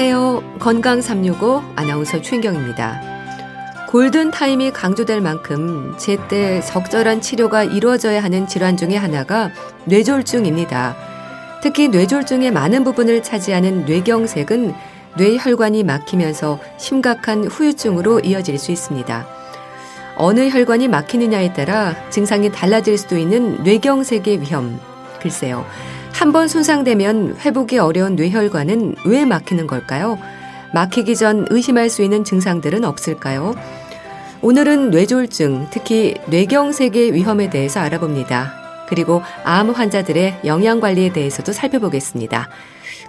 안녕하세요. 건강 365 아나운서 최인경입니다. 골든타임이 강조될 만큼 제때 적절한 치료가 이루어져야 하는 질환 중에 하나가 뇌졸중입니다. 특히 뇌졸중의 많은 부분을 차지하는 뇌경색은 뇌혈관이 막히면서 심각한 후유증으로 이어질 수 있습니다. 어느 혈관이 막히느냐에 따라 증상이 달라질 수도 있는 뇌경색의 위험. 글쎄요. 한번 손상되면 회복이 어려운 뇌혈관은 왜 막히는 걸까요? 막히기 전 의심할 수 있는 증상들은 없을까요? 오늘은 뇌졸중, 특히 뇌경색의 위험에 대해서 알아봅니다. 그리고 암 환자들의 영양관리에 대해서도 살펴보겠습니다.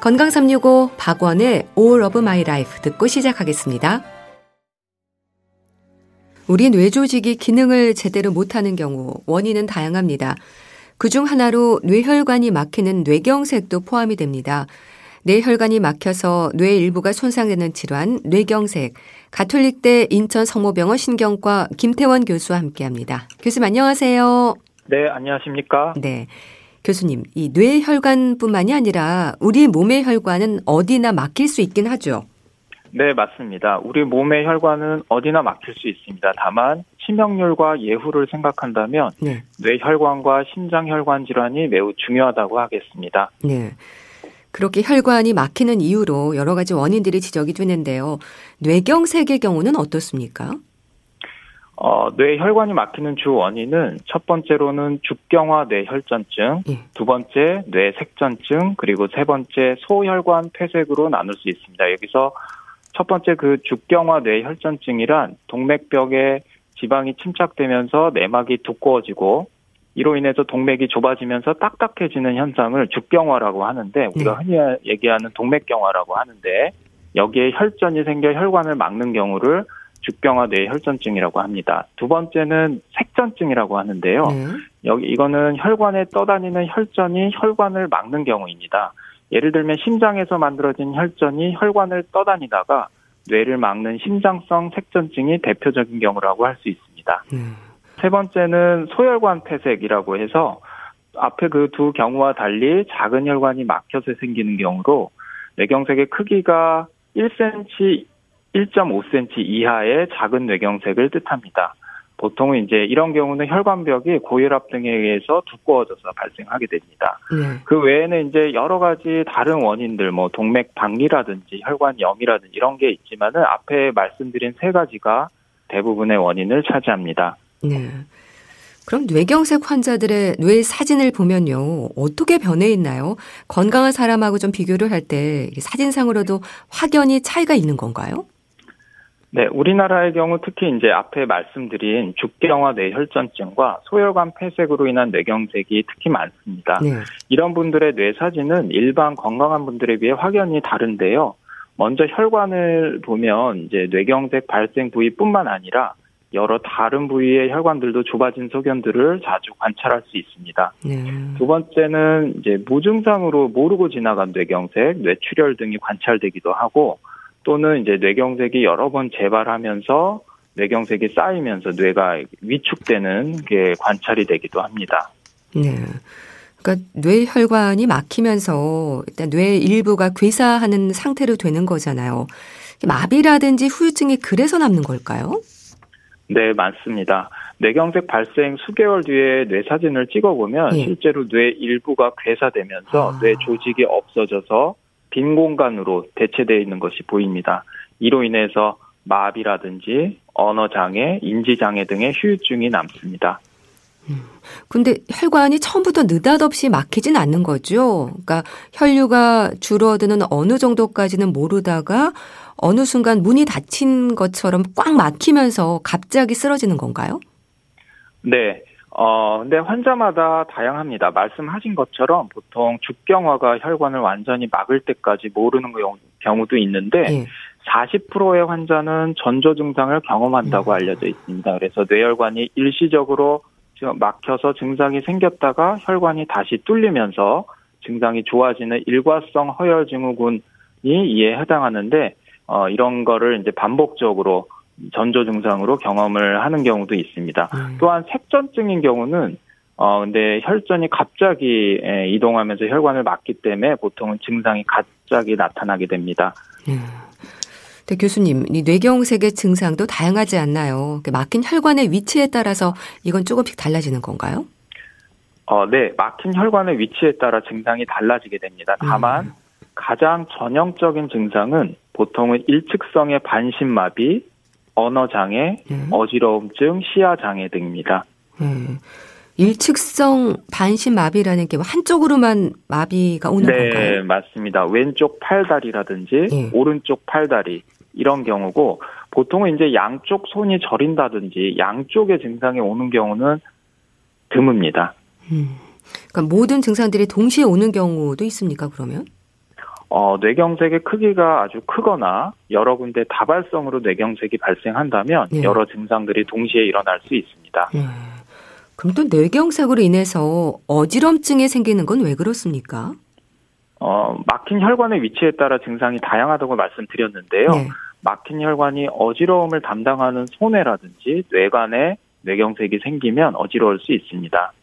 건강 365 박원의 All of My Life 듣고 시작하겠습니다. 우리 뇌조직이 기능을 제대로 못하는 경우 원인은 다양합니다. 그중 하나로 뇌혈관이 막히는 뇌경색도 포함이 됩니다. 뇌혈관이 막혀서 뇌 일부가 손상되는 질환, 뇌경색. 가톨릭대 인천 성모병원 신경과 김태원 교수와 함께합니다. 교수님 안녕하세요. 네, 안녕하십니까. 네, 교수님 이 뇌혈관뿐만이 아니라 우리 몸의 혈관은 어디나 막힐 수 있긴 하죠. 네, 맞습니다. 우리 몸의 혈관은 어디나 막힐 수 있습니다. 다만 치명률과 예후를 생각한다면 네. 뇌혈관과 심장혈관 질환이 매우 중요하다고 하겠습니다. 네, 그렇게 혈관이 막히는 이유로 여러 가지 원인들이 지적이 되는데요. 뇌경색의 경우는 어떻습니까? 뇌혈관이 막히는 주 원인은 첫 번째로는 주경화 뇌혈전증, 예. 두 번째 뇌색전증, 그리고 세 번째 소혈관 폐색으로 나눌 수 있습니다. 여기서 첫 번째 그 주경화 뇌혈전증이란 동맥벽에 지방이 침착되면서 내막이 두꺼워지고 이로 인해서 동맥이 좁아지면서 딱딱해지는 현상을 주경화라고 하는데 우리가 흔히 얘기하는 동맥경화라고 하는데 여기에 혈전이 생겨 혈관을 막는 경우를 주경화 뇌혈전증이라고 합니다. 두 번째는 색전증이라고 하는데요. 여기 이거는 혈관에 떠다니는 혈전이 혈관을 막는 경우입니다. 예를 들면 심장에서 만들어진 혈전이 혈관을 떠다니다가 뇌를 막는 심장성 색전증이 대표적인 경우라고 할 수 있습니다. 세 번째는 소혈관 폐색이라고 해서 앞에 그 두 경우와 달리 작은 혈관이 막혀서 생기는 경우로 뇌경색의 크기가 1cm, 1.5cm 이하의 작은 뇌경색을 뜻합니다. 보통은 이제 이런 경우는 혈관벽이 고혈압 등에 의해서 두꺼워져서 발생하게 됩니다. 그 외에는 이제 여러 가지 다른 원인들, 뭐 동맥 박리라든지 혈관염이라든지 이런 게 있지만은 앞에 말씀드린 세 가지가 대부분의 원인을 차지합니다. 네. 그럼 뇌경색 환자들의 뇌 사진을 보면요, 어떻게 변해 있나요? 건강한 사람하고 좀 비교를 할 때 사진상으로도 확연히 차이가 있는 건가요? 네, 우리나라의 경우 특히 이제 앞에 말씀드린 주경화 뇌혈전증과 소혈관 폐색으로 인한 뇌경색이 특히 많습니다. 네. 이런 분들의 뇌 사진은 일반 건강한 분들에 비해 확연히 다른데요. 먼저 혈관을 보면 이제 뇌경색 발생 부위뿐만 아니라 여러 다른 부위의 혈관들도 좁아진 소견들을 자주 관찰할 수 있습니다. 두 번째는 이제 무증상으로 모르고 지나간 뇌경색, 뇌출혈 등이 관찰되기도 하고 또는 이제 뇌경색이 여러 번 재발하면서 뇌경색이 쌓이면서 뇌가 위축되는 게 관찰이 되기도 합니다. 네. 그러니까 뇌혈관이 막히면서 일단 뇌 일부가 괴사하는 상태로 되는 거잖아요. 마비라든지 후유증이 그래서 남는 걸까요? 네, 맞습니다. 뇌경색 발생 수개월 뒤에 뇌 사진을 찍어보면 실제로 뇌 일부가 괴사되면서 뇌 조직이 없어져서 빈 공간으로 대체되어 있는 것이 보입니다. 이로 인해서 마비라든지 언어장애, 인지장애 등의 후유증이 남습니다. 근데 혈관이 처음부터 느닷없이 막히진 않는 거죠? 그러니까 혈류가 줄어드는 어느 정도까지는 모르다가 어느 순간 문이 닫힌 것처럼 꽉 막히면서 갑자기 쓰러지는 건가요? 네. 근데 환자마다 다양합니다. 말씀하신 것처럼 보통 주경화가 혈관을 완전히 막을 때까지 모르는 경우도 있는데 40%의 환자는 전조 증상을 경험한다고 알려져 있습니다. 그래서 뇌혈관이 일시적으로 막혀서 증상이 생겼다가 혈관이 다시 뚫리면서 증상이 좋아지는 일과성 허혈 증후군이 이에 해당하는데 이런 거를 이제 반복적으로 전조 증상으로 경험을 하는 경우도 있습니다. 또한 색전증인 경우는 근데 혈전이 갑자기 이동하면서 혈관을 막기 때문에 보통은 증상이 갑자기 나타나게 됩니다. 네, 교수님, 이 뇌경색의 증상도 다양하지 않나요? 막힌 혈관의 위치에 따라서 이건 조금씩 달라지는 건가요? 네, 막힌 혈관의 위치에 따라 증상이 달라지게 됩니다. 다만 가장 전형적인 증상은 보통은 일측성의 반신마비, 언어장애, 어지러움증, 시야장애 등입니다. 일측성 반신마비라는 게 한쪽으로만 마비가 오는 건가요? 네, 맞습니다. 왼쪽 팔다리라든지 오른쪽 팔다리 이런 경우고, 보통은 이제 양쪽 손이 저린다든지 양쪽의 증상이 오는 경우는 드뭅니다. 그러니까 모든 증상들이 동시에 오는 경우도 있습니까, 그러면? 뇌경색의 크기가 아주 크거나 여러 군데 다발성으로 뇌경색이 발생한다면 여러 증상들이 동시에 일어날 수 있습니다. 그럼 또 뇌경색으로 인해서 어지럼증이 생기는 건 왜 그렇습니까? 막힌 혈관의 위치에 따라 증상이 다양하다고 말씀드렸는데요. 막힌 혈관이 어지러움을 담당하는 손해라든지 뇌관에 뇌경색이 생기면 어지러울 수 있습니다.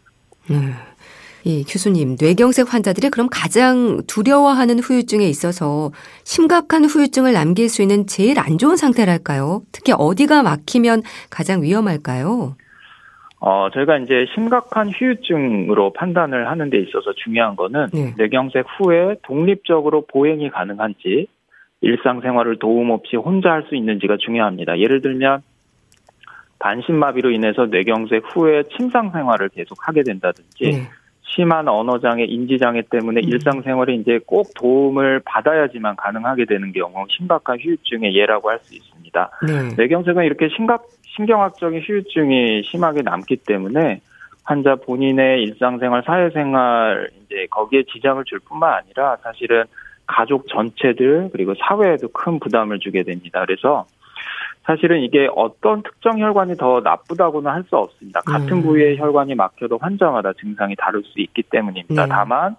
예, 교수님, 뇌경색 환자들이 그럼 가장 두려워하는 후유증에 있어서 심각한 후유증을 남길 수 있는 제일 안 좋은 상태랄까요? 특히 어디가 막히면 가장 위험할까요? 저희가 이제 심각한 후유증으로 판단을 하는 데 있어서 중요한 거는 뇌경색 후에 독립적으로 보행이 가능한지, 일상생활을 도움 없이 혼자 할 수 있는지가 중요합니다. 예를 들면 반신마비로 인해서 뇌경색 후에 침상생활을 계속하게 된다든지 심한 언어장애, 인지장애 때문에 일상생활에 이제 꼭 도움을 받아야지만 가능하게 되는 경우 심각한 후유증의 예라고 할 수 있습니다. 뇌경색은 이렇게 신경학적인 후유증이 심하게 남기 때문에 환자 본인의 일상생활, 사회생활 이제 거기에 지장을 줄 뿐만 아니라 사실은 가족 전체들 그리고 사회에도 큰 부담을 주게 됩니다. 그래서 사실은 이게 어떤 특정 혈관이 더 나쁘다고는 할 수 없습니다. 같은 부위의 혈관이 막혀도 환자마다 증상이 다를 수 있기 때문입니다. 다만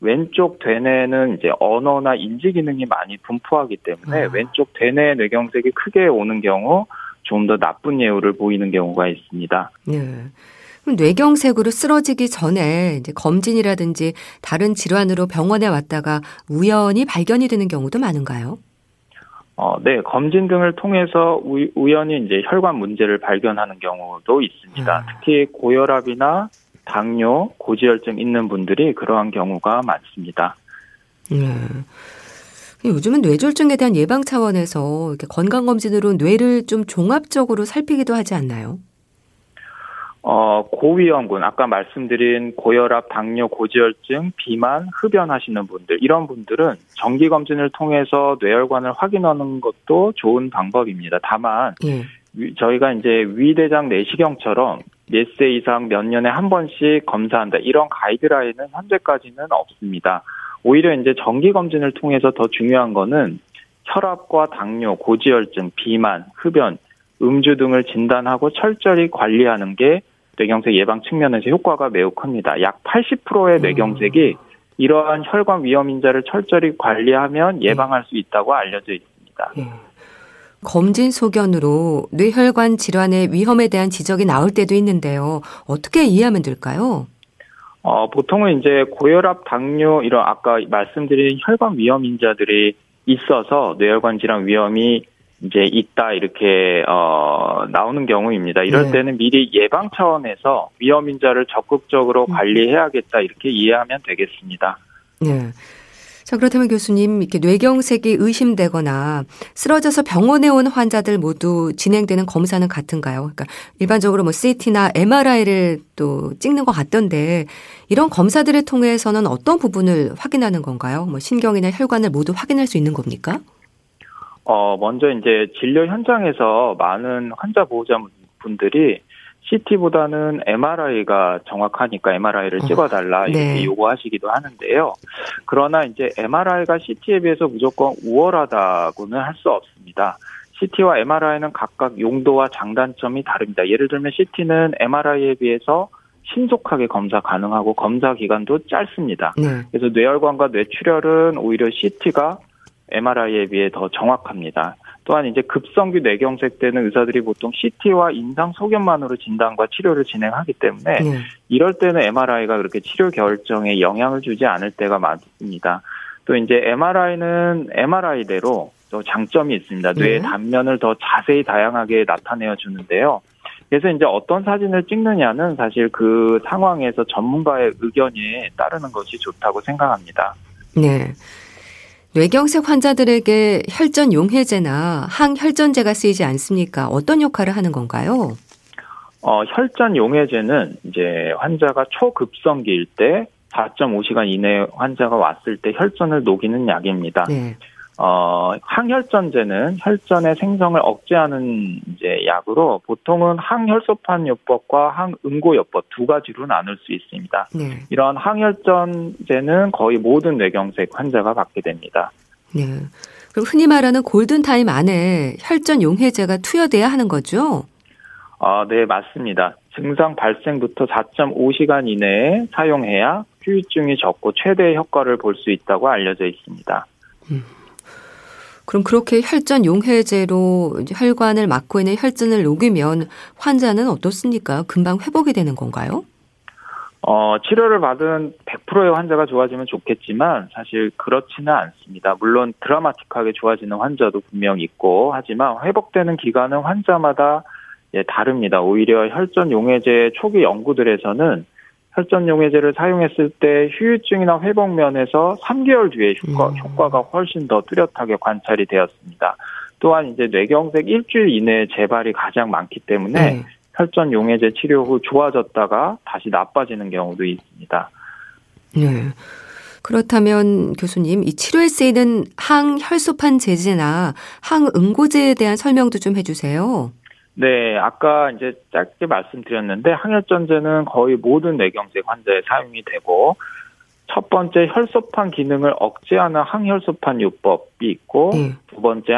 왼쪽 되뇌는 이제 언어나 인지 기능이 많이 분포하기 때문에 왼쪽 되뇌의 뇌경색이 크게 오는 경우 좀 더 나쁜 예후를 보이는 경우가 있습니다. 그럼 뇌경색으로 쓰러지기 전에 이제 검진이라든지 다른 질환으로 병원에 왔다가 우연히 발견이 되는 경우도 많은가요? 네, 검진 등을 통해서 우연히 이제 혈관 문제를 발견하는 경우도 있습니다. 특히 고혈압이나 당뇨, 고지혈증 있는 분들이 그러한 경우가 많습니다. 요즘은 뇌졸중에 대한 예방 차원에서 이렇게 건강검진으로 뇌를 좀 종합적으로 살피기도 하지 않나요? 고위험군, 아까 말씀드린 고혈압, 당뇨, 고지혈증, 비만, 흡연하시는 분들, 이런 분들은 정기검진을 통해서 뇌혈관을 확인하는 것도 좋은 방법입니다. 다만 저희가 이제 위대장 내시경처럼 몇 세 이상 몇 년에 한 번씩 검사한다, 이런 가이드라인은 현재까지는 없습니다. 오히려 이제 정기검진을 통해서 더 중요한 거는 혈압과 당뇨, 고지혈증, 비만, 흡연, 음주 등을 진단하고 철저히 관리하는 게 뇌경색 예방 측면에서 효과가 매우 큽니다. 약 80%의 뇌경색이 이러한 혈관 위험 인자를 철저히 관리하면 예방할 수 있다고 알려져 있습니다. 검진 소견으로 뇌혈관 질환의 위험에 대한 지적이 나올 때도 있는데요. 어떻게 이해하면 될까요? 보통은 이제 고혈압, 당뇨 이런 아까 말씀드린 혈관 위험 인자들이 있어서 뇌혈관 질환 위험이 이제 있다 이렇게 나오는 경우입니다. 이럴 때는 미리 예방 차원에서 위험 인자를 적극적으로 관리해야겠다 이렇게 이해하면 되겠습니다. 자, 그렇다면 교수님, 이렇게 뇌경색이 의심되거나 쓰러져서 병원에 온 환자들 모두 진행되는 검사는 같은가요? 그러니까 일반적으로 뭐 CT나 MRI를 또 찍는 것 같던데 이런 검사들을 통해서는 어떤 부분을 확인하는 건가요? 뭐 신경이나 혈관을 모두 확인할 수 있는 겁니까? 먼저 이제 진료 현장에서 많은 환자 보호자분들이 CT보다는 MRI가 정확하니까 MRI를 찍어달라 이렇게 요구하시기도 하는데요. 그러나 이제 MRI가 CT에 비해서 무조건 우월하다고는 할 수 없습니다. CT와 MRI는 각각 용도와 장단점이 다릅니다. 예를 들면 CT는 MRI에 비해서 신속하게 검사 가능하고 검사 기간도 짧습니다. 그래서 뇌혈관과 뇌출혈은 오히려 CT가 MRI에 비해 더 정확합니다. 또한 이제 급성규 뇌경색 때는 의사들이 보통 CT와 인상 소견만으로 진단과 치료를 진행하기 때문에 이럴 때는 MRI가 그렇게 치료 결정에 영향을 주지 않을 때가 많습니다. 또 이제 MRI는 MRI대로 또 장점이 있습니다. 뇌의 단면을 더 자세히 다양하게 나타내어 주는데요. 그래서 이제 어떤 사진을 찍느냐는 사실 그 상황에서 전문가의 의견에 따르는 것이 좋다고 생각합니다. 네. 뇌경색 환자들에게 혈전 용해제나 항혈전제가 쓰이지 않습니까? 어떤 역할을 하는 건가요? 혈전 용해제는 이제 환자가 초급성기일 때 4.5시간 이내에 환자가 왔을 때 혈전을 녹이는 약입니다. 네. 항혈전제는 혈전의 생성을 억제하는 이제 약으로 보통은 항혈소판요법과 항응고요법 두 가지로 나눌 수 있습니다. 네. 이런 항혈전제는 거의 모든 뇌경색 환자가 받게 됩니다. 네. 그럼 흔히 말하는 골든타임 안에 혈전 용해제가 투여돼야 하는 거죠? 네, 맞습니다. 증상 발생부터 4.5시간 이내에 사용해야 후유증이 적고 최대의 효과를 볼 수 있다고 알려져 있습니다. 그럼 그렇게 혈전 용해제로 이제 혈관을 막고 있는 혈전을 녹이면 환자는 어떻습니까? 금방 회복이 되는 건가요? 치료를 받은 100%의 환자가 좋아지면 좋겠지만 사실 그렇지는 않습니다. 물론 드라마틱하게 좋아지는 환자도 분명히 있고 하지만 회복되는 기간은 환자마다 다릅니다. 오히려 혈전 용해제 초기 연구들에서는 혈전 용해제를 사용했을 때 후유증이나 회복 면에서 3개월 뒤에 효과가 훨씬 더 뚜렷하게 관찰이 되었습니다. 또한 이제 뇌경색 일주일 이내에 재발이 가장 많기 때문에 혈전 용해제 치료 후 좋아졌다가 다시 나빠지는 경우도 있습니다. 네. 그렇다면 교수님, 이 치료에 쓰이는 항혈소판 제제나 항응고제에 대한 설명도 좀 해주세요. 네, 아까 이제 짧게 말씀드렸는데 항혈전제는 거의 모든 뇌경색 환자에 사용이 되고 첫 번째 혈소판 기능을 억제하는 항혈소판요법이 있고 두 번째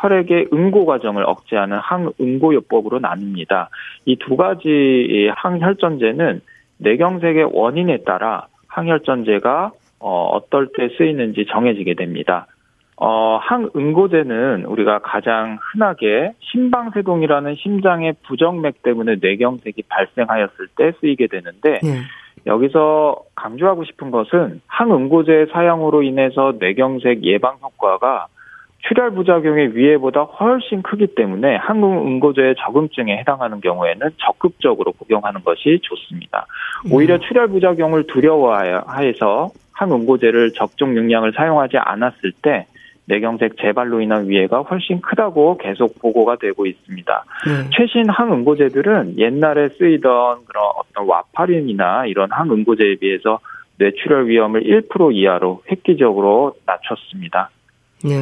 혈액의 응고 과정을 억제하는 항응고요법으로 나뉩니다. 이 두 가지 항혈전제는 뇌경색의 원인에 따라 항혈전제가 어떨 때 쓰이는지 정해지게 됩니다. 항응고제는 우리가 가장 흔하게 심방세동이라는 심장의 부정맥 때문에 뇌경색이 발생하였을 때 쓰이게 되는데 여기서 강조하고 싶은 것은 항응고제 사용으로 인해서 뇌경색 예방 효과가 출혈 부작용의 위해보다 훨씬 크기 때문에 항응고제의 적응증에 해당하는 경우에는 적극적으로 복용하는 것이 좋습니다. 오히려 출혈 부작용을 두려워해서 항응고제를 적정 용량을 사용하지 않았을 때 뇌경색 재발로 인한 위해가 훨씬 크다고 계속 보고가 되고 있습니다. 최신 항응고제들은 옛날에 쓰이던 그런 어떤 와파린이나 이런 항응고제에 비해서 뇌출혈 위험을 1% 이하로 획기적으로 낮췄습니다. 네.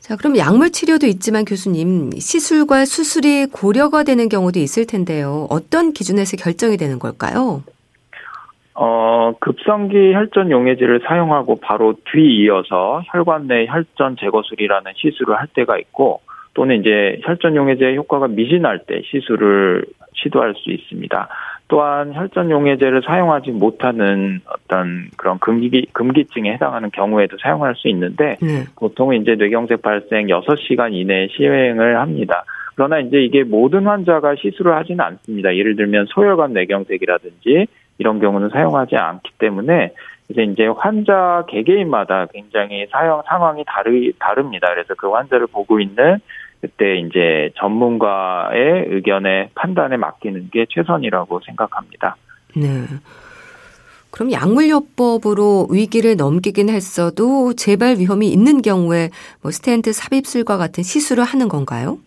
자, 그럼 약물 치료도 있지만 교수님, 시술과 수술이 고려가 되는 경우도 있을 텐데요. 어떤 기준에서 결정이 되는 걸까요? 급성기 혈전 용해제를 사용하고 바로 뒤이어서 혈관 내 혈전 제거술이라는 시술을 할 때가 있고 또는 이제 혈전 용해제의 효과가 미진할 때 시술을 시도할 수 있습니다. 또한 혈전 용해제를 사용하지 못하는 어떤 그런 금기증에 해당하는 경우에도 사용할 수 있는데 보통은 이제 뇌경색 발생 6시간 이내에 시행을 합니다. 그러나 이제 이게 모든 환자가 시술을 하지는 않습니다. 예를 들면 소혈관 뇌경색이라든지 이런 경우는 사용하지 않기 때문에 이제 환자 개개인마다 굉장히 사용 상황이 다릅니다. 그래서 그 환자를 보고 있는 그때 이제 전문가의 의견에 판단에 맡기는 게 최선이라고 생각합니다. 네. 그럼 약물요법으로 위기를 넘기긴 했어도 재발 위험이 있는 경우에 뭐 스텐트 삽입술과 같은 시술을 하는 건가요?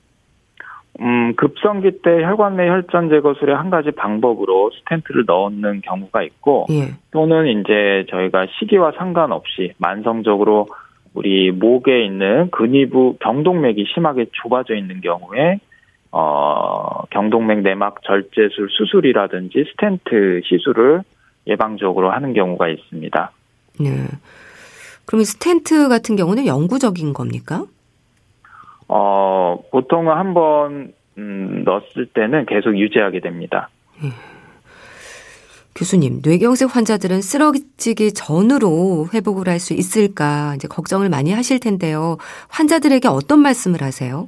급성기 때 혈관 내 혈전 제거술의 한 가지 방법으로 스텐트를 넣는 경우가 있고 또는 이제 저희가 시기와 상관없이 만성적으로 우리 목에 있는 근위부 경동맥이 심하게 좁아져 있는 경우에 경동맥 내막 절제술 수술이라든지 스텐트 시술을 예방적으로 하는 경우가 있습니다. 네. 그럼 스텐트 같은 경우는 영구적인 겁니까? 보통은 한번 넣었을 때는 계속 유지하게 됩니다. 교수님, 뇌경색 환자들은 쓰러지기 전으로 회복을 할 수 있을까 이제 걱정을 많이 하실 텐데요. 환자들에게 어떤 말씀을 하세요?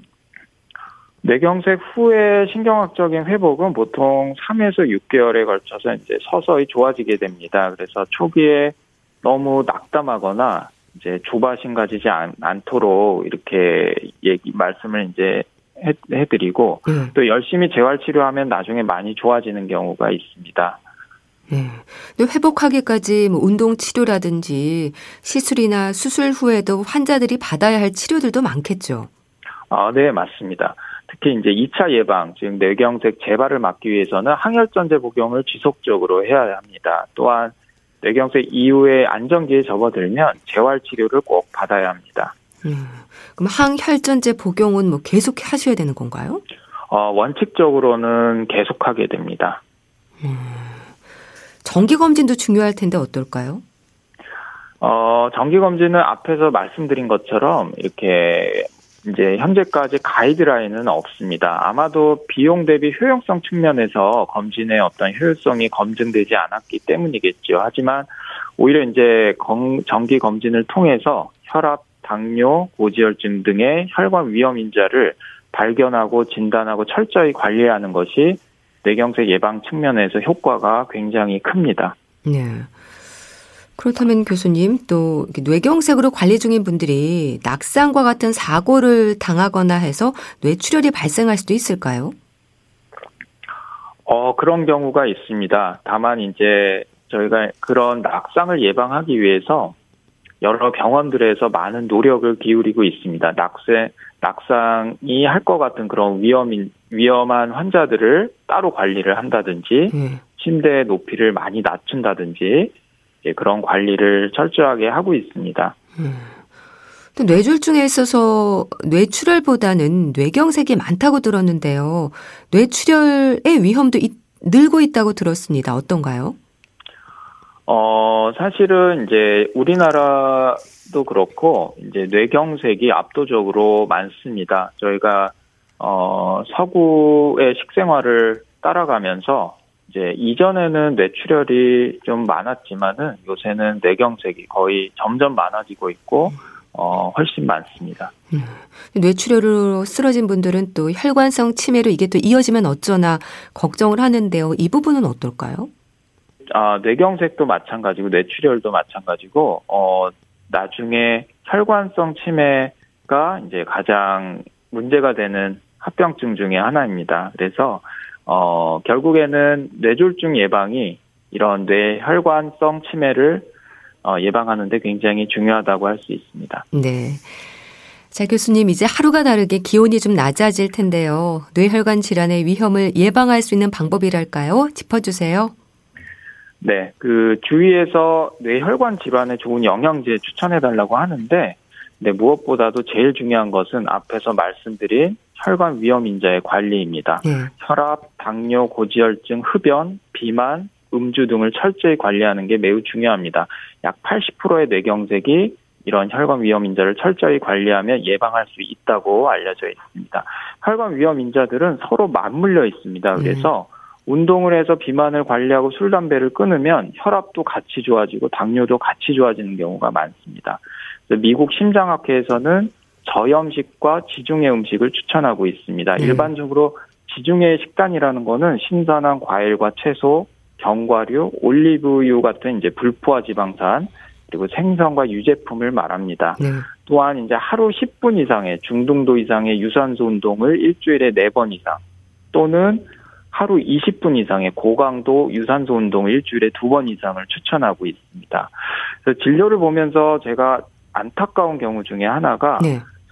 뇌경색 후의 신경학적인 회복은 보통 3에서 6개월에 걸쳐서 이제 서서히 좋아지게 됩니다. 그래서 초기에 너무 낙담하거나 이제 조바심 가지지 않도록 이렇게 말씀을 이제 해드리고 또 열심히 재활치료하면 나중에 많이 좋아지는 경우가 있습니다. 네. 근데 회복하기까지 뭐 운동치료라든지 시술이나 수술 후에도 환자들이 받아야 할 치료들도 많겠죠? 아, 네, 맞습니다. 특히 이제 2차 예방, 즉 뇌경색 재발을 막기 위해서는 항혈전제 복용을 지속적으로 해야 합니다. 또한 뇌경색 이후에 안정기에 접어들면 재활치료를 꼭 받아야 합니다. 그럼 항혈전제 복용은 뭐 계속 하셔야 되는 건가요? 원칙적으로는 계속하게 됩니다. 정기검진도 중요할 텐데 어떨까요? 정기검진은 앞에서 말씀드린 것처럼 이렇게 이제 현재까지 가이드라인은 없습니다. 아마도 비용 대비 효용성 측면에서 검진의 어떤 효율성이 검증되지 않았기 때문이겠죠. 하지만 오히려 이제 정기 검진을 통해서 혈압, 당뇨, 고지혈증 등의 혈관 위험 인자를 발견하고 진단하고 철저히 관리하는 것이 뇌경색 예방 측면에서 효과가 굉장히 큽니다. 네. 그렇다면 교수님, 또 뇌경색으로 관리 중인 분들이 낙상과 같은 사고를 당하거나 해서 뇌출혈이 발생할 수도 있을까요? 그런 경우가 있습니다. 다만 이제 저희가 그런 낙상을 예방하기 위해서 여러 병원들에서 많은 노력을 기울이고 있습니다. 낙상이 할 것 같은 그런 위험한 환자들을 따로 관리를 한다든지 침대의 높이를 많이 낮춘다든지 그런 관리를 철저하게 하고 있습니다. 뇌졸중에 있어서 뇌출혈보다는 뇌경색이 많다고 들었는데요. 뇌출혈의 위험도 늘고 있다고 들었습니다. 어떤가요? 사실은 이제 우리나라도 그렇고 이제 뇌경색이 압도적으로 많습니다. 저희가 서구의 식생활을 따라가면서 이제 이전에는 뇌출혈이 좀 많았지만은 요새는 뇌경색이 거의 점점 많아지고 있고 훨씬 많습니다. 뇌출혈로 쓰러진 분들은 또 혈관성 치매로 이게 또 이어지면 어쩌나 걱정을 하는데요. 이 부분은 어떨까요? 뇌경색도 마찬가지고 뇌출혈도 마찬가지고 나중에 혈관성 치매가 이제 가장 문제가 되는 합병증 중에 하나입니다. 그래서 결국에는 뇌졸중 예방이 이런 뇌혈관성 치매를 예방하는 데 굉장히 중요하다고 할 수 있습니다. 네. 자, 교수님, 이제 하루가 다르게 기온이 좀 낮아질 텐데요. 뇌혈관 질환의 위험을 예방할 수 있는 방법이랄까요? 짚어주세요. 네. 주위에서 뇌혈관 질환에 좋은 영양제 추천해달라고 하는데 무엇보다도 제일 중요한 것은 앞에서 말씀드린 혈관 위험 인자의 관리입니다. 혈압, 당뇨, 고지혈증, 흡연, 비만, 음주 등을 철저히 관리하는 게 매우 중요합니다. 약 80%의 뇌경색이 이런 혈관 위험 인자를 철저히 관리하면 예방할 수 있다고 알려져 있습니다. 혈관 위험 인자들은 서로 맞물려 있습니다. 그래서 운동을 해서 비만을 관리하고 술, 담배를 끊으면 혈압도 같이 좋아지고 당뇨도 같이 좋아지는 경우가 많습니다. 미국 심장학회에서는 저염식과 지중해 음식을 추천하고 있습니다. 일반적으로 지중해 식단이라는 거는 신선한 과일과 채소, 견과류, 올리브유 같은 이제 불포화 지방산, 그리고 생선과 유제품을 말합니다. 또한 이제 하루 10분 이상의 중등도 이상의 유산소 운동을 일주일에 4번 이상, 또는 하루 20분 이상의 고강도 유산소 운동을 일주일에 2번 이상을 추천하고 있습니다. 그래서 진료를 보면서 제가 안타까운 경우 중에 하나가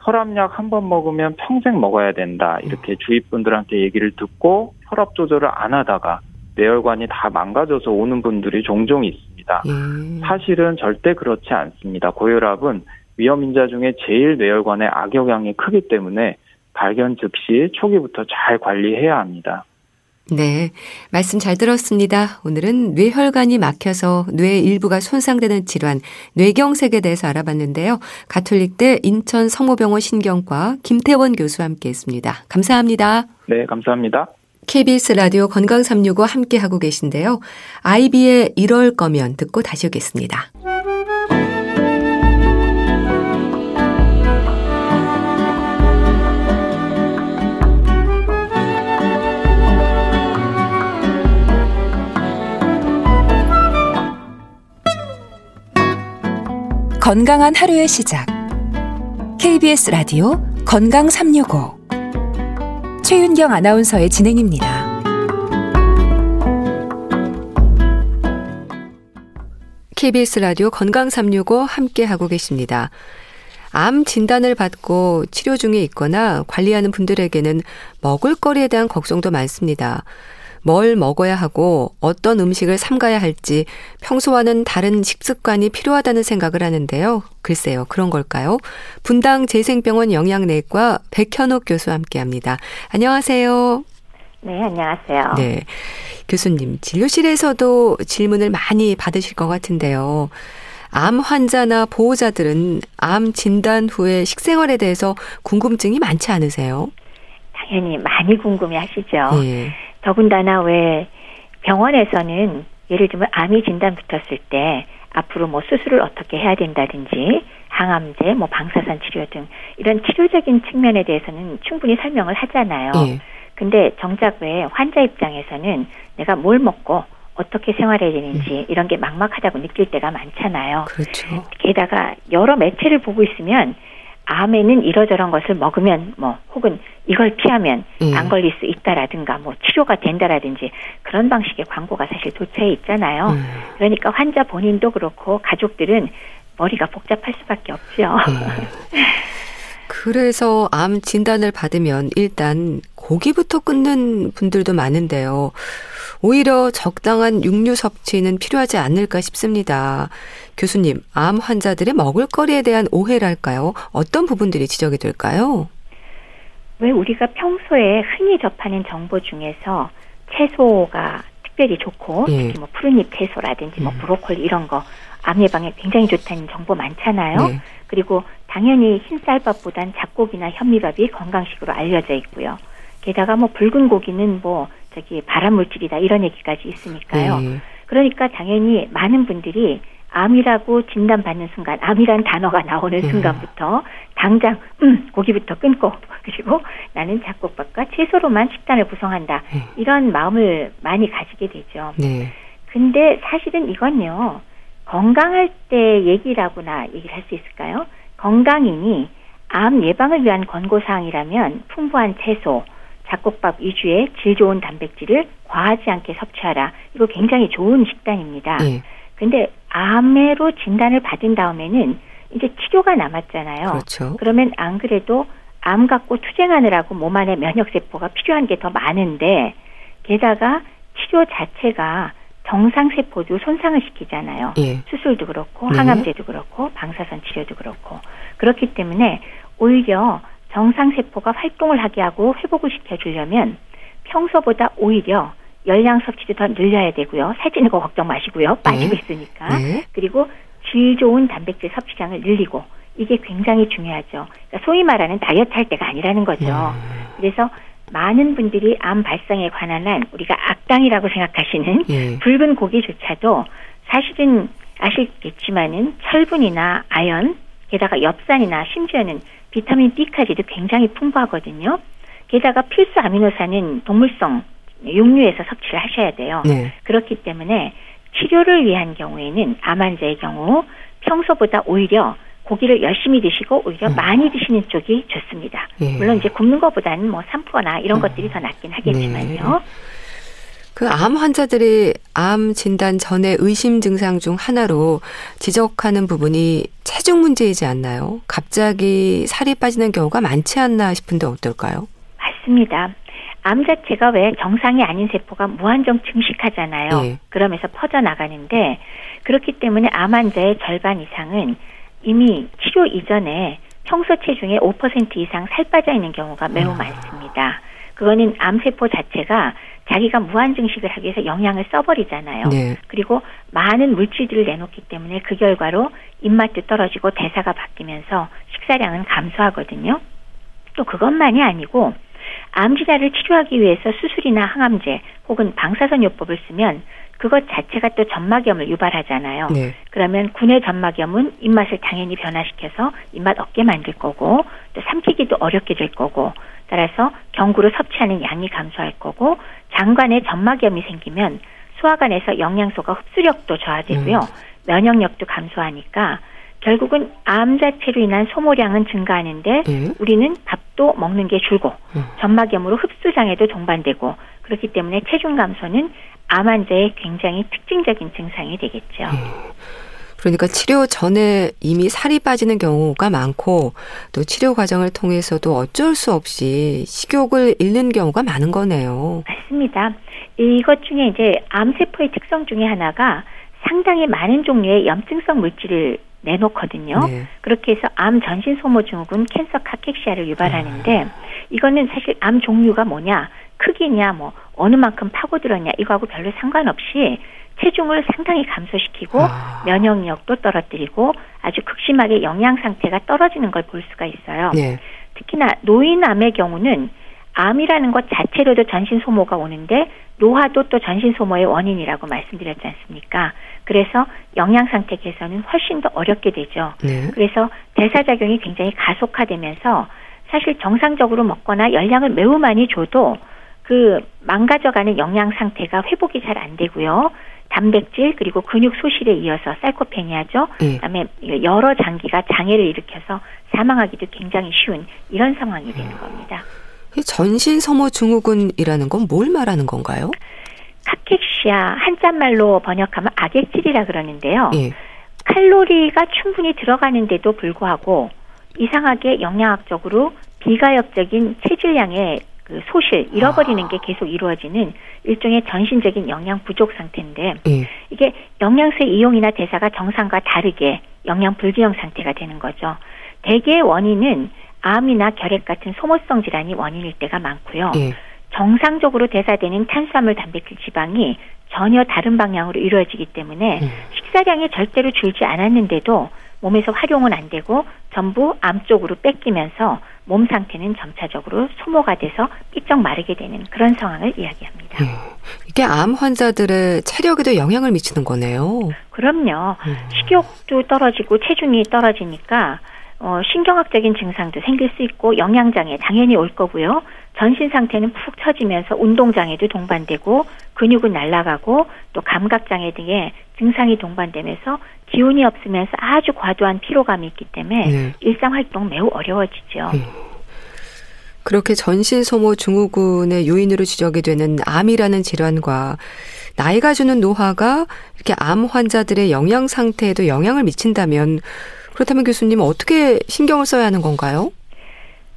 혈압약 한 번 먹으면 평생 먹어야 된다. 이렇게 주위 분들한테 얘기를 듣고 혈압 조절을 안 하다가 뇌혈관이 다 망가져서 오는 분들이 종종 있습니다. 사실은 절대 그렇지 않습니다. 고혈압은 위험인자 중에 제일 뇌혈관에 악영향이 크기 때문에 발견 즉시 초기부터 잘 관리해야 합니다. 네, 말씀 잘 들었습니다. 오늘은 뇌혈관이 막혀서 뇌의 일부가 손상되는 질환, 뇌경색에 대해서 알아봤는데요. 가톨릭대 인천 성모병원 신경과 김태원 교수와 함께했습니다. 감사합니다. 네, 감사합니다. KBS 라디오 건강 365 함께하고 계신데요. 아이비의 이럴 거면 듣고 다시 오겠습니다. 건강한 하루의 시작. KBS 라디오 건강 365 최윤경 아나운서의 진행입니다. KBS 라디오 건강 365 함께하고 계십니다. 암 진단을 받고 치료 중에 있거나 관리하는 분들에게는 먹을거리에 대한 걱정도 많습니다. 뭘 먹어야 하고 어떤 음식을 삼가야 할지 평소와는 다른 식습관이 필요하다는 생각을 하는데요. 글쎄요. 그런 걸까요? 분당재생병원 영양내과 백현욱 교수와 함께합니다. 안녕하세요. 네, 안녕하세요. 네, 교수님, 진료실에서도 질문을 많이 받으실 것 같은데요. 암 환자나 보호자들은 암 진단 후에 식생활에 대해서 궁금증이 많지 않으세요? 당연히 많이 궁금해하시죠. 네. 더군다나 왜 병원에서는 예를 들면 암이 진단 붙었을 때 앞으로 뭐 수술을 어떻게 해야 된다든지 항암제, 뭐 방사선 치료 등 이런 치료적인 측면에 대해서는 충분히 설명을 하잖아요. 예. 근데 정작 왜 환자 입장에서는 내가 뭘 먹고 어떻게 생활해야 되는지 이런 게 막막하다고 느낄 때가 많잖아요. 그렇죠. 게다가 여러 매체를 보고 있으면 암에는 이러저런 것을 먹으면 뭐 혹은 이걸 피하면 안 걸릴 수 있다라든가 뭐 치료가 된다라든지 그런 방식의 광고가 사실 도처에 있잖아요. 그러니까 환자 본인도 그렇고 가족들은 머리가 복잡할 수밖에 없죠. 그래서 암 진단을 받으면 일단 고기부터 끊는 분들도 많은데요. 오히려 적당한 육류 섭취는 필요하지 않을까 싶습니다. 교수님, 암 환자들의 먹을거리에 대한 오해랄까요? 어떤 부분들이 지적이 될까요? 왜 우리가 평소에 흔히 접하는 정보 중에서 채소가 특별히 좋고 특히 뭐 푸른잎 채소라든지 뭐 브로콜리 이런 거 암 예방에 굉장히 좋다는 정보 많잖아요. 네. 그리고 당연히 흰쌀밥보단 잡곡이나 현미밥이 건강식으로 알려져 있고요. 게다가 뭐 붉은 고기는 뭐 저기 발암물질이다 이런 얘기까지 있으니까요. 네. 그러니까 당연히 많은 분들이 암이라고 진단받는 순간, 암이란 단어가 나오는 순간부터 당장 고기부터 끊고 그리고 나는 잡곡밥과 채소로만 식단을 구성한다. 이런 마음을 많이 가지게 되죠. 네. 근데 사실은 이건요. 건강할 때 얘기라고나 얘기를 할 수 있을까요? 건강인이 암 예방을 위한 권고사항이라면 풍부한 채소, 잡곡밥 위주의 질 좋은 단백질을 과하지 않게 섭취하라. 이거 굉장히 좋은 식단입니다. 근데 암으로 진단을 받은 다음에는 이제 치료가 남았잖아요. 그렇죠. 그러면 안 그래도 암 갖고 투쟁하느라고 몸 안에 면역세포가 필요한 게 더 많은데 게다가 치료 자체가 정상세포도 손상을 시키잖아요. 예. 수술도 그렇고 항암제도 그렇고 방사선 치료도 그렇고 그렇기 때문에 오히려 정상세포가 활동을 하게 하고 회복을 시켜주려면 평소보다 오히려 열량 섭취도 더 늘려야 되고요. 살찌는 거 걱정 마시고요. 빠지고 있으니까. 그리고 질 좋은 단백질 섭취량을 늘리고 이게 굉장히 중요하죠. 그러니까 소위 말하는 다이어트 할 때가 아니라는 거죠. 그래서 많은 분들이 암 발생에 관한 한 우리가 악당이라고 생각하시는 붉은 고기조차도 사실은 아시겠지만은 철분이나 아연, 게다가 엽산이나 심지어는 비타민 B까지도 굉장히 풍부하거든요. 게다가 필수 아미노산은 동물성 육류에서 섭취를 하셔야 돼요. 그렇기 때문에 치료를 위한 경우에는 암 환자의 경우 평소보다 오히려 고기를 열심히 드시고 오히려 많이 드시는 쪽이 좋습니다. 물론 이제 굶는 것보다는 뭐 삶거나 이런 것들이 더 낫긴 하겠지만요. 그 암 환자들이 암 진단 전에 의심 증상 중 하나로 지적하는 부분이 체중 문제이지 않나요? 갑자기 살이 빠지는 경우가 많지 않나 싶은데 어떨까요? 맞습니다. 암 자체가 왜 정상이 아닌 세포가 무한정 증식하잖아요. 그러면서 퍼져나가는데 그렇기 때문에 암 환자의 절반 이상은 이미 치료 이전에 평소 체중의 5% 이상 살 빠져 있는 경우가 매우 많습니다. 그거는 암세포 자체가 자기가 무한증식을 하기 위해서 영양을 써버리잖아요. 그리고 많은 물질들을 내놓기 때문에 그 결과로 입맛도 떨어지고 대사가 바뀌면서 식사량은 감소하거든요. 또 그것만이 아니고 암질환을 치료하기 위해서 수술이나 항암제 혹은 방사선요법을 쓰면 그것 자체가 또 점막염을 유발하잖아요. 네. 그러면 구내 점막염은 입맛을 당연히 변화시켜서 입맛 없게 만들 거고 또 삼키기도 어렵게 될 거고 따라서 경구로 섭취하는 양이 감소할 거고 장관에 점막염이 생기면 소화관에서 영양소가 흡수력도 저하되고요. 면역력도 감소하니까 결국은 암 자체로 인한 소모량은 증가하는데 우리는 밥도 먹는 게 줄고 점막염으로 흡수 장애도 동반되고 그렇기 때문에 체중 감소는 암 환자의 굉장히 특징적인 증상이 되겠죠. 그러니까 치료 전에 이미 살이 빠지는 경우가 많고 또 치료 과정을 통해서도 어쩔 수 없이 식욕을 잃는 경우가 많은 거네요. 맞습니다. 이것 중에 이제 암세포의 특성 중에 하나가 상당히 많은 종류의 염증성 물질을 내놓거든요. 네. 그렇게 해서 암 전신 소모 증후군 캔서 카케시아를 유발하는데 이거는 사실 암 종류가 뭐냐, 크기냐, 뭐 어느 만큼 파고들었냐 이거하고 별로 상관없이 체중을 상당히 감소시키고 면역력도 떨어뜨리고 아주 극심하게 영양 상태가 떨어지는 걸 볼 수가 있어요. 네. 특히나 노인암의 경우는 암이라는 것 자체로도 전신 소모가 오는데 노화도 또 전신 소모의 원인이라고 말씀드렸지 않습니까? 그래서 영양 상태 개선은 훨씬 더 어렵게 되죠. 네. 그래서 대사작용이 굉장히 가속화되면서 사실 정상적으로 먹거나 열량을 매우 많이 줘도 그 망가져가는 영양 상태가 회복이 잘 안 되고요. 단백질 그리고 근육 소실에 이어서 살코페니아죠. 그다음에 여러 장기가 장애를 일으켜서 사망하기도 굉장히 쉬운 이런 상황이 되는 겁니다. 전신 소모 증후군이라는 건 뭘 말하는 건가요? 카케시아 한자말로 번역하면 악액질이라 그러는데요. 칼로리가 충분히 들어가는데도 불구하고 이상하게 영양학적으로 비가역적인 체질량의 그 소실, 잃어버리는 게 계속 이루어지는 일종의 전신적인 영양 부족 상태인데 이게 영양소의 이용이나 대사가 정상과 다르게 영양 불균형 상태가 되는 거죠. 대개의 원인은 암이나 결핵 같은 소모성 질환이 원인일 때가 많고요. 정상적으로 대사되는 탄수화물, 단백질, 지방이 전혀 다른 방향으로 이루어지기 때문에 식사량이 절대로 줄지 않았는데도 몸에서 활용은 안 되고 전부 암 쪽으로 뺏기면서 몸 상태는 점차적으로 소모가 돼서 삐쩍 마르게 되는 그런 상황을 이야기합니다. 이게 암 환자들의 체력에도 영향을 미치는 거네요. 그럼요. 식욕도 떨어지고 체중이 떨어지니까 신경학적인 증상도 생길 수 있고 영양장애 당연히 올 거고요. 전신 상태는 푹 처지면서 운동장애도 동반되고 근육은 날아가고 또 감각장애 등의 증상이 동반되면서 기운이 없으면서 아주 과도한 피로감이 있기 때문에 일상활동 매우 어려워지죠. 그렇게 전신 소모 증후군의 요인으로 지적이 되는 암이라는 질환과 나이가 주는 노화가 이렇게 암 환자들의 영양 상태에도 영향을 미친다면 그렇다면 교수님 어떻게 신경을 써야 하는 건가요?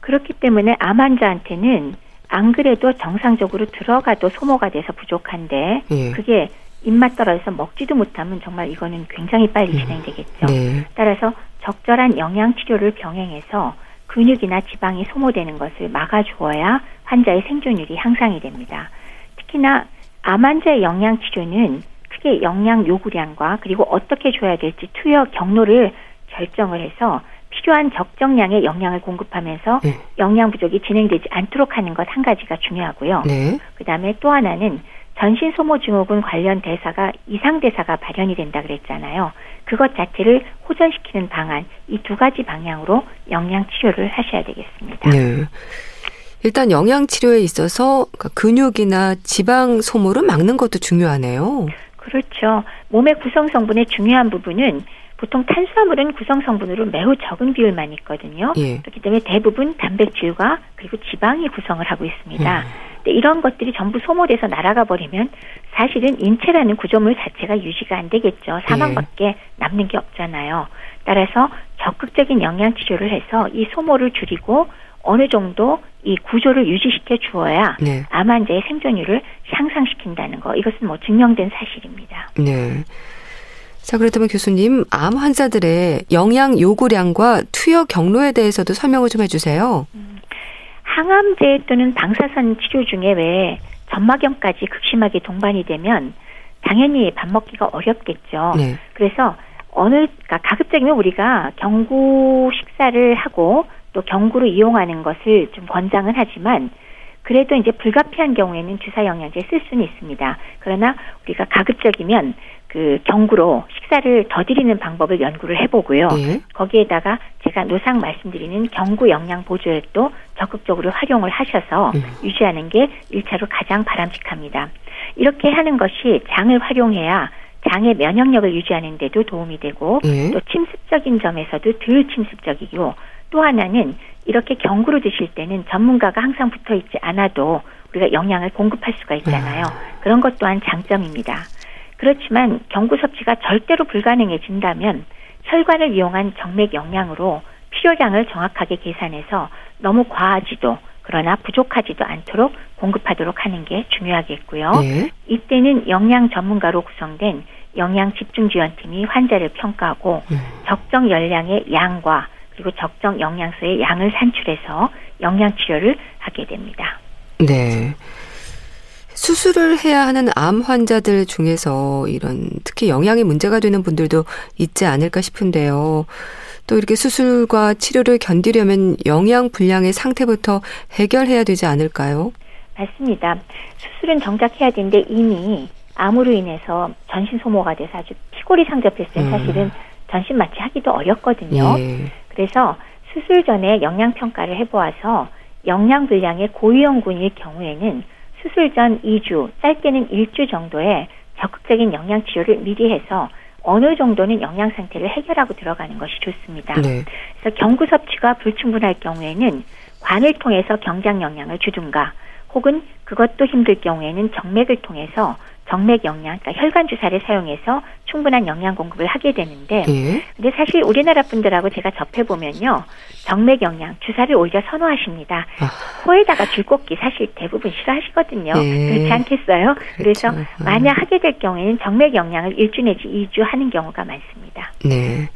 그렇기 때문에 암 환자한테는 안 그래도 정상적으로 들어가도 소모가 돼서 부족한데 그게 입맛 떨어져서 먹지도 못하면 정말 이거는 굉장히 빨리 진행되겠죠. 따라서 적절한 영양치료를 병행해서 근육이나 지방이 소모되는 것을 막아주어야 환자의 생존율이 향상이 됩니다. 특히나 암 환자의 영양치료는 크게 영양 요구량과 그리고 어떻게 줘야 될지 투여 경로를 결정을 해서 필요한 적정량의 영양을 공급하면서 영양 부족이 진행되지 않도록 하는 것 한 가지가 중요하고요. 그다음에 또 하나는 전신 소모 증후군 관련 대사가 이상 대사가 발현이 된다 그랬잖아요. 그것 자체를 호전시키는 방안 이 두 가지 방향으로 영양 치료를 하셔야 되겠습니다. 일단 영양 치료에 있어서 근육이나 지방 소모를 막는 것도 중요하네요. 그렇죠. 몸의 구성 성분의 중요한 부분은 보통 탄수화물은 구성 성분으로 매우 적은 비율만 있거든요. 그렇기 때문에 대부분 단백질과 그리고 지방이 구성을 하고 있습니다. 근데 이런 것들이 전부 소모돼서 날아가 버리면 사실은 인체라는 구조물 자체가 유지가 안 되겠죠. 사망밖에 남는 게 없잖아요. 따라서 적극적인 영양치료를 해서 이 소모를 줄이고 어느 정도 이 구조를 유지시켜 주어야 암 환자의 생존율을 향상시킨다는 거. 이것은 뭐 증명된 사실입니다. 자, 그렇다면 교수님, 암 환자들의 영양 요구량과 투여 경로에 대해서도 설명을 좀 해주세요. 항암제 또는 방사선 치료 중에 왜 점막염까지 극심하게 동반이 되면 당연히 밥 먹기가 어렵겠죠. 그래서 그러니까 가급적이면 우리가 경구 식사를 하고 또 경구로 이용하는 것을 좀 권장은 하지만 그래도 이제 불가피한 경우에는 주사 영양제 쓸 수는 있습니다. 그러나 우리가 가급적이면 그 경구로 식사를 저지르는 방법을 연구를 해보고요. 네. 거기에다가 제가 노상 말씀드리는 경구 영양 보조액도 적극적으로 활용을 하셔서 유지하는 게 1차로 가장 바람직합니다. 이렇게 하는 것이 장을 활용해야 장의 면역력을 유지하는 데도 도움이 되고 또 침습적인 점에서도 덜 침습적이고 또 하나는 이렇게 경구로 드실 때는 전문가가 항상 붙어있지 않아도 우리가 영양을 공급할 수가 있잖아요. 그런 것 또한 장점입니다. 그렇지만 경구 섭취가 절대로 불가능해진다면 혈관을 이용한 정맥 영양으로 필요량을 정확하게 계산해서 너무 과하지도 그러나 부족하지도 않도록 공급하도록 하는 게 중요하겠고요. 네. 이때는 영양 전문가로 구성된 영양 집중지원팀이 환자를 평가하고 적정 열량의 양과 그리고 적정 영양소의 양을 산출해서 영양치료를 하게 됩니다. 네. 수술을 해야 하는 암 환자들 중에서 이런 특히 영양에 문제가 되는 분들도 있지 않을까 싶은데요. 또 이렇게 수술과 치료를 견디려면 영양 불량의 상태부터 해결해야 되지 않을까요? 맞습니다. 수술은 정작 해야 되는데 이미 암으로 인해서 전신 소모가 돼서 아주 피골이 상접했을 때 사실은 전신 마취하기도 어렵거든요. 예. 그래서 수술 전에 영양평가를 해보아서 영양 불량의 고위험군일 경우에는 수술 전 2주, 짧게는 1주 정도에 적극적인 영양치료를 미리 해서 어느 정도는 영양 상태를 해결하고 들어가는 것이 좋습니다. 네. 그래서 경구 섭취가 불충분할 경우에는 관을 통해서 경장 영양을 주든가 혹은 그것도 힘들 경우에는 정맥을 통해서 정맥 영양, 그러니까 혈관 주사를 사용해서 충분한 영양 공급을 하게 되는데 근데 사실 우리나라 분들하고 제가 접해보면요. 정맥 영양, 주사를 오히려 선호하십니다. 코에다가 줄꽂기 사실 대부분 싫어하시거든요. 그렇지 않겠어요? 그래서 만약 하게 될 경우에는 정맥 영양을 1주 내지 2주 하는 경우가 많습니다. 네.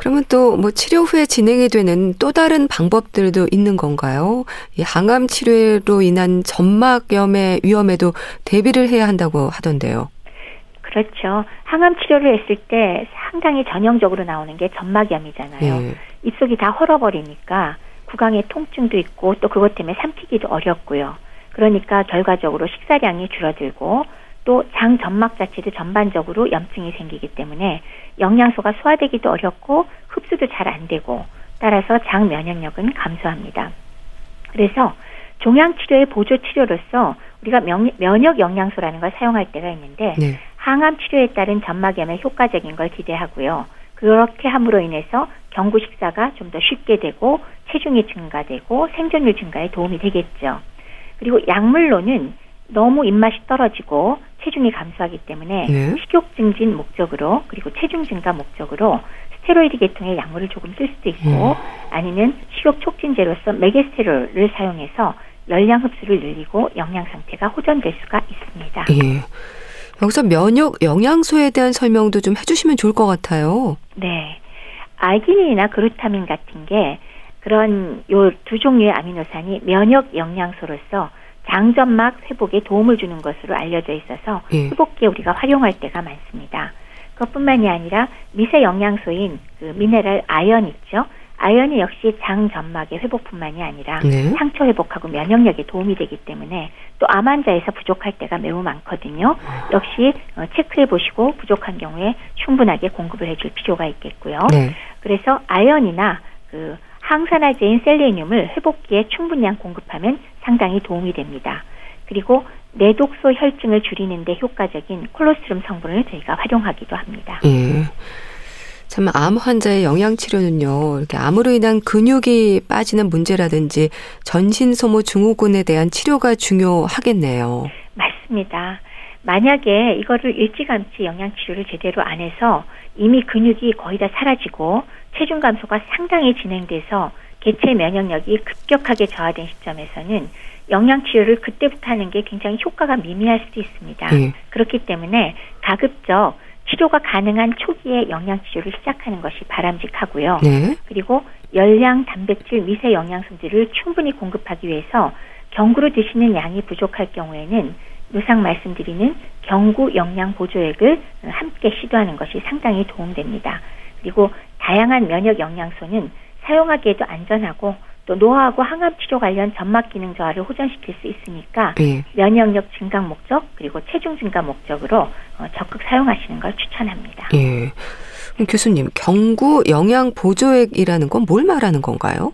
그러면 또 뭐 치료 후에 진행이 되는 또 다른 방법들도 있는 건가요? 이 항암 치료로 인한 점막염의 위험에도 대비를 해야 한다고 하던데요. 그렇죠. 항암 치료를 했을 때 상당히 전형적으로 나오는 게 점막염이잖아요. 입속이 다 헐어버리니까 구강에 통증도 있고 또 그것 때문에 삼키기도 어렵고요. 그러니까 결과적으로 식사량이 줄어들고 또 장 점막 자체도 전반적으로 염증이 생기기 때문에 영양소가 소화되기도 어렵고 흡수도 잘 안 되고 따라서 장 면역력은 감소합니다. 그래서 종양치료의 보조치료로서 우리가 면역 영양소라는 걸 사용할 때가 있는데 항암 치료에 따른 점막염에 효과적인 걸 기대하고요. 그렇게 함으로 인해서 경구 식사가 좀 더 쉽게 되고 체중이 증가되고 생존율 증가에 도움이 되겠죠. 그리고 약물로는 너무 입맛이 떨어지고 체중이 감소하기 때문에 식욕 증진 목적으로 그리고 체중 증가 목적으로 스테로이드 계통의 약물을 조금 쓸 수도 있고 아니면 식욕 촉진제로서 메게스테롤을 사용해서 열량 흡수를 늘리고 영양 상태가 호전될 수가 있습니다. 예. 여기서 면역 영양소에 대한 설명도 좀 해주시면 좋을 것 같아요. 네. 아기닌이나 그루타민 같은 게 그런 요 두 종류의 아미노산이 면역 영양소로서 장점막 회복에 도움을 주는 것으로 알려져 있어서 회복기에 우리가 활용할 때가 많습니다. 그것뿐만이 아니라 미세 영양소인 그 미네랄 아연 있죠. 아연이 역시 장점막의 회복뿐만이 아니라 상처 회복하고 면역력에 도움이 되기 때문에 또 암 환자에서 부족할 때가 매우 많거든요. 역시 체크해 보시고 부족한 경우에 충분하게 공급을 해줄 필요가 있겠고요. 그래서 아연이나 그 항산화제인 셀레늄을 회복기에 충분량 공급하면 상당히 도움이 됩니다. 그리고 내독소 혈증을 줄이는 데 효과적인 콜로스트름 성분을 저희가 활용하기도 합니다. 참 암 환자의 영양치료는요. 이렇게 암으로 인한 근육이 빠지는 문제라든지 전신소모 증후군에 대한 치료가 중요하겠네요. 맞습니다. 만약에 이거를 일찌감치 영양치료를 제대로 안 해서 이미 근육이 거의 다 사라지고 체중 감소가 상당히 진행돼서 개체 면역력이 급격하게 저하된 시점에서는 영양치료를 그때부터 하는 게 굉장히 효과가 미미할 수도 있습니다. 그렇기 때문에 가급적 치료가 가능한 초기에 영양치료를 시작하는 것이 바람직하고요. 그리고 열량, 단백질, 미세 영양소들을 충분히 공급하기 위해서 경구로 드시는 양이 부족할 경우에는 노상 말씀드리는 경구 영양 보조액을 함께 시도하는 것이 상당히 도움됩니다. 그리고 다양한 면역 영양소는 사용하기에도 안전하고 또 노화하고 항암 치료 관련 점막 기능 저하를 호전시킬 수 있으니까 예. 면역력 증강 목적 그리고 체중 증가 목적으로 적극 사용하시는 걸 추천합니다. 예. 교수님, 경구 영양 보조액이라는 건 뭘 말하는 건가요?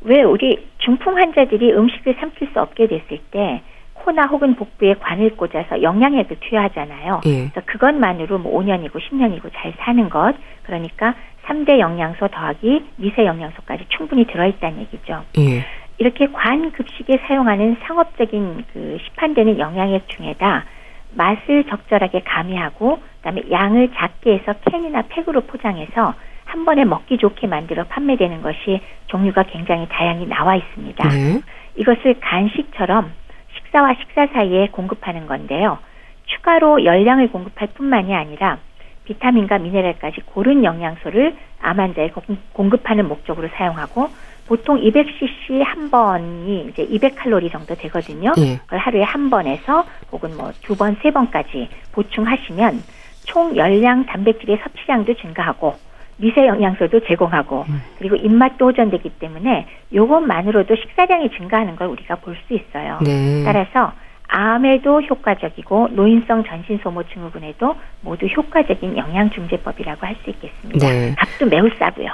왜 우리 중풍 환자들이 음식을 삼킬 수 없게 됐을 때 코나 혹은 복부에 관을 꽂아서 영양액을 투여하잖아요. 예. 그래서 그것만으로 뭐 5년이고 10년이고 잘 사는 것. 그러니까 3대 영양소 더하기 미세 영양소까지 충분히 들어있다는 얘기죠. 예. 이렇게 관 급식에 사용하는 상업적인 그 시판되는 영양액 중에다 맛을 적절하게 가미하고 그다음에 양을 작게 해서 캔이나 팩으로 포장해서 한 번에 먹기 좋게 만들어 판매되는 것이 종류가 굉장히 다양히 나와 있습니다. 네. 이것을 간식처럼 식사와 식사 사이에 공급하는 건데요. 추가로 열량을 공급할 뿐만이 아니라 비타민과 미네랄까지 고른 영양소를 암 환자에 공급하는 목적으로 사용하고 보통 200cc 한 번이 이제 200칼로리 정도 되거든요. 예. 그걸 하루에 한 번에서 혹은 뭐 두 번, 세 번까지 보충하시면 총 열량 단백질의 섭취량도 증가하고 미세 영양소도 제공하고 그리고 입맛도 호전되기 때문에 이것만으로도 식사량이 증가하는 걸 우리가 볼 수 있어요. 네. 따라서 암에도 효과적이고 노인성 전신소모 증후군에도 모두 효과적인 영양중재법이라고 할 수 있겠습니다. 네. 값도 매우 싸고요.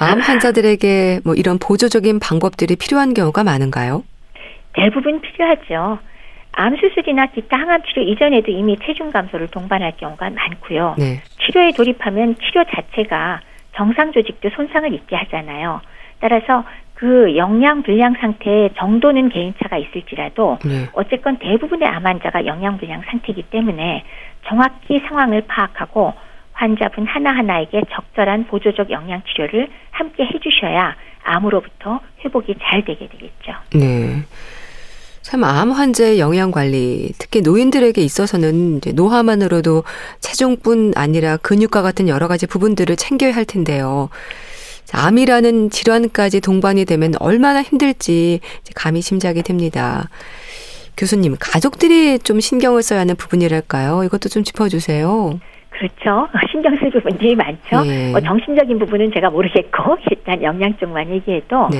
암 환자들에게 뭐 이런 보조적인 방법들이 필요한 경우가 많은가요? 대부분 필요하죠. 암 수술이나 기타 항암 치료 이전에도 이미 체중 감소를 동반할 경우가 많고요. 네. 치료에 돌입하면 치료 자체가 정상 조직도 손상을 입게 하잖아요. 따라서 그 영양 불량 상태의 정도는 개인차가 있을지라도 네. 어쨌건 대부분의 암 환자가 영양 불량 상태이기 때문에 정확히 상황을 파악하고 환자분 하나하나에게 적절한 보조적 영양 치료를 함께 해주셔야 암으로부터 회복이 잘 되게 되겠죠. 네. 참 암 환자의 영양관리, 특히 노인들에게 있어서는 이제 노화만으로도 체중뿐 아니라 근육과 같은 여러 가지 부분들을 챙겨야 할 텐데요. 암이라는 질환까지 동반이 되면 얼마나 힘들지 감이 짐작이 됩니다. 교수님, 가족들이 좀 신경을 써야 하는 부분이랄까요? 이것도 좀 짚어주세요. 그렇죠. 신경 쓸 부분이 많죠. 네. 정신적인 부분은 제가 모르겠고 일단 영양 쪽만 얘기해도 네.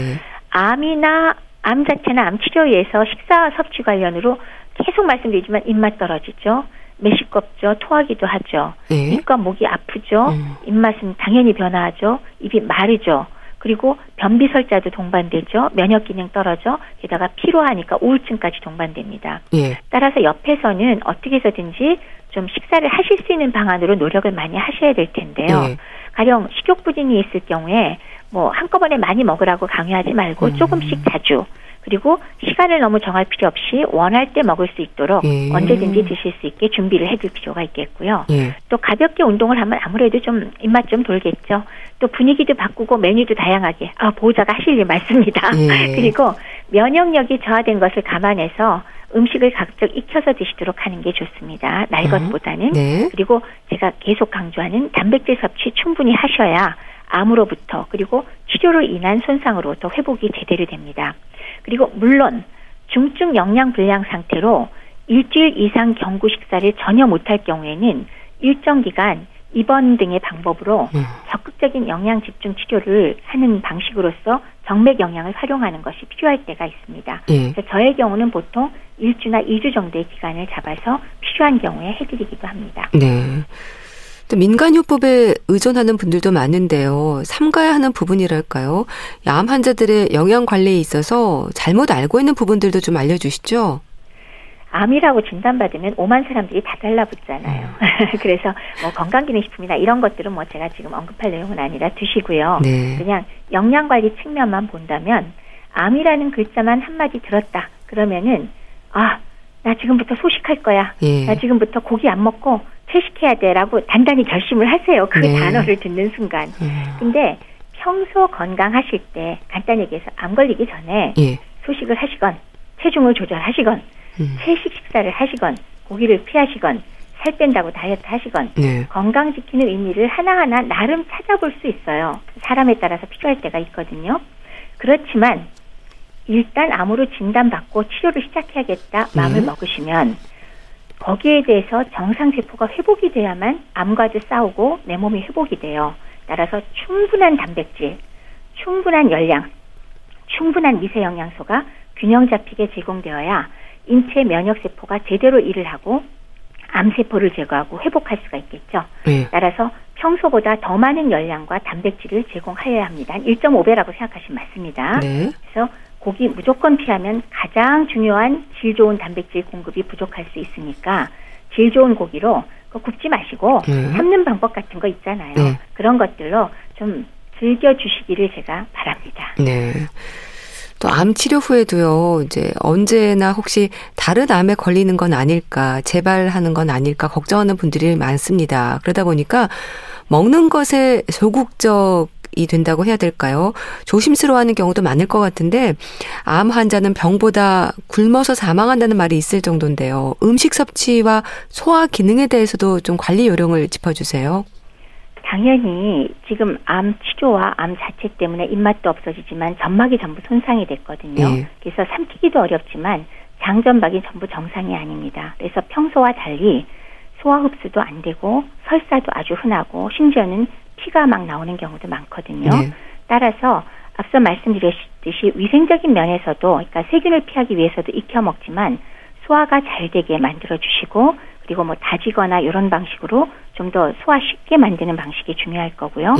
암이나 암 자체나 암 치료에서 식사 섭취 관련으로 계속 말씀드리지만 입맛 떨어지죠. 메시껍죠. 토하기도 하죠. 네. 입과 목이 아프죠. 입맛은 당연히 변화하죠. 입이 마르죠. 그리고 변비설자도 동반되죠. 면역기능 떨어져 게다가 피로하니까 우울증까지 동반됩니다. 네. 따라서 옆에서는 어떻게 해서든지 좀 식사를 하실 수 있는 방안으로 노력을 많이 하셔야 될 텐데요. 네. 가령 식욕부진이 있을 경우에 뭐 한꺼번에 많이 먹으라고 강요하지 말고 조금씩 자주 그리고 시간을 너무 정할 필요 없이 원할 때 먹을 수 있도록 예. 언제든지 드실 수 있게 준비를 해둘 필요가 있겠고요. 예. 또 가볍게 운동을 하면 아무래도 좀 입맛 좀 돌겠죠. 또 분위기도 바꾸고 메뉴도 다양하게 보호자가 하실 일 많습니다. 예. 그리고 면역력이 저하된 것을 감안해서 음식을 가급적 익혀서 드시도록 하는 게 좋습니다. 날 것보다는. 네. 그리고 제가 계속 강조하는 단백질 섭취 충분히 하셔야 암으로부터 그리고 치료로 인한 손상으로부터 회복이 제대로 됩니다. 그리고 물론 중증 영양 불량 상태로 일주일 이상 경구 식사를 전혀 못할 경우에는 일정 기간 입원 등의 방법으로 적극적인 영양 집중 치료를 하는 방식으로서 정맥 영양을 활용하는 것이 필요할 때가 있습니다. 예. 그래서 저의 경우는 보통 1주나 2주 정도의 기간을 잡아서 필요한 경우에 해드리기도 합니다. 네. 또 민간요법에 의존하는 분들도 많은데요. 삼가야 하는 부분이랄까요? 암 환자들의 영양관리에 있어서 잘못 알고 있는 부분들도 좀 알려주시죠. 암이라고 진단받으면 오만 사람들이 다 달라붙잖아요. 그래서 뭐 건강기능식품이나 이런 것들은 뭐 제가 지금 언급할 내용은 아니라 드시고요. 네. 그냥 영양관리 측면만 본다면 암이라는 글자만 한마디 들었다. 그러면은 나 지금부터 소식할 거야. 예. 나 지금부터 고기 안 먹고 채식해야 돼라고 단단히 결심을 하세요. 그 네. 단어를 듣는 순간. 근데 평소 건강하실 때 간단히 얘기해서 암 걸리기 전에 예. 소식을 하시건 체중을 조절하시건 채식 식사를 하시건 고기를 피하시건 살 뺀다고 다이어트 하시건 네. 건강 지키는 의미를 하나하나 나름 찾아볼 수 있어요. 사람에 따라서 필요할 때가 있거든요. 그렇지만 일단 암으로 진단받고 치료를 시작해야겠다 마음을 먹으시면 거기에 대해서 정상세포가 회복이 돼야만 암과도 싸우고 내 몸이 회복이 돼요. 따라서 충분한 단백질, 충분한 열량, 충분한 미세 영양소가 균형 잡히게 제공되어야 인체 면역세포가 제대로 일을 하고 암세포를 제거하고 회복할 수가 있겠죠. 네. 따라서 평소보다 더 많은 열량과 단백질을 제공해야 합니다. 1.5배라고 생각하시면 맞습니다. 네. 그래서 고기 무조건 피하면 가장 중요한 질 좋은 단백질 공급이 부족할 수 있으니까 질 좋은 고기로 굽지 마시고 삶는 방법 같은 거 있잖아요. 네. 그런 것들로 좀 즐겨주시기를 제가 바랍니다. 네. 또 암 치료 후에도요, 이제 언제나 혹시 다른 암에 걸리는 건 아닐까, 재발하는 건 아닐까 걱정하는 분들이 많습니다. 그러다 보니까 먹는 것에 소극적이 된다고 해야 될까요? 조심스러워하는 경우도 많을 것 같은데, 암 환자는 병보다 굶어서 사망한다는 말이 있을 정도인데요. 음식 섭취와 소화 기능에 대해서도 좀 관리 요령을 짚어주세요. 당연히 지금 암 치료와 암 자체 때문에 입맛도 없어지지만 점막이 전부 손상이 됐거든요. 네. 그래서 삼키기도 어렵지만 장점막이 전부 정상이 아닙니다. 그래서 평소와 달리 소화 흡수도 안 되고 설사도 아주 흔하고 심지어는 피가 막 나오는 경우도 많거든요. 네. 따라서 앞서 말씀드렸듯이 위생적인 면에서도, 그러니까 세균을 피하기 위해서도 익혀 먹지만 소화가 잘 되게 만들어주시고, 그리고 뭐 다지거나 이런 방식으로 좀 더 소화 쉽게 만드는 방식이 중요할 거고요.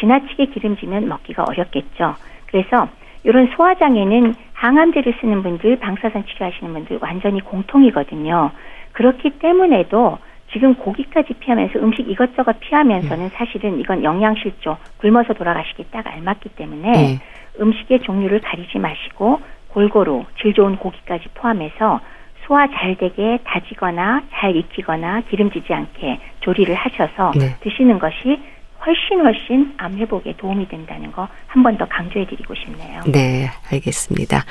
지나치게 기름지면 먹기가 어렵겠죠. 그래서 이런 소화장애는 항암제를 쓰는 분들, 방사선 치료하시는 분들 완전히 공통이거든요. 그렇기 때문에도 지금 고기까지 피하면서 음식 이것저것 피하면서는 사실은 이건 영양실조, 굶어서 돌아가시기 딱 알맞기 때문에 음식의 종류를 가리지 마시고 골고루 질 좋은 고기까지 포함해서 소화 잘 되게 다지거나 잘 익히거나 기름지지 않게 조리를 하셔서 드시는 것이 훨씬 암 회복에 도움이 된다는 거 한 번 더 강조해드리고 싶네요. 네, 알겠습니다.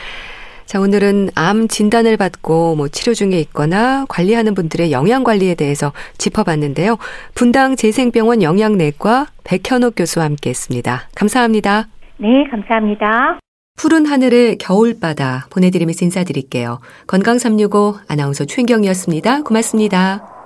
자, 오늘은 암 진단을 받고 뭐 치료 중에 있거나 관리하는 분들의 영양관리에 대해서 짚어봤는데요. 분당재생병원 영양내과 백현욱 교수와 함께했습니다. 감사합니다. 네, 감사합니다. 푸른 하늘의 겨울바다 보내드리면서 인사드릴게요. 건강 365 아나운서 최인경이었습니다. 고맙습니다.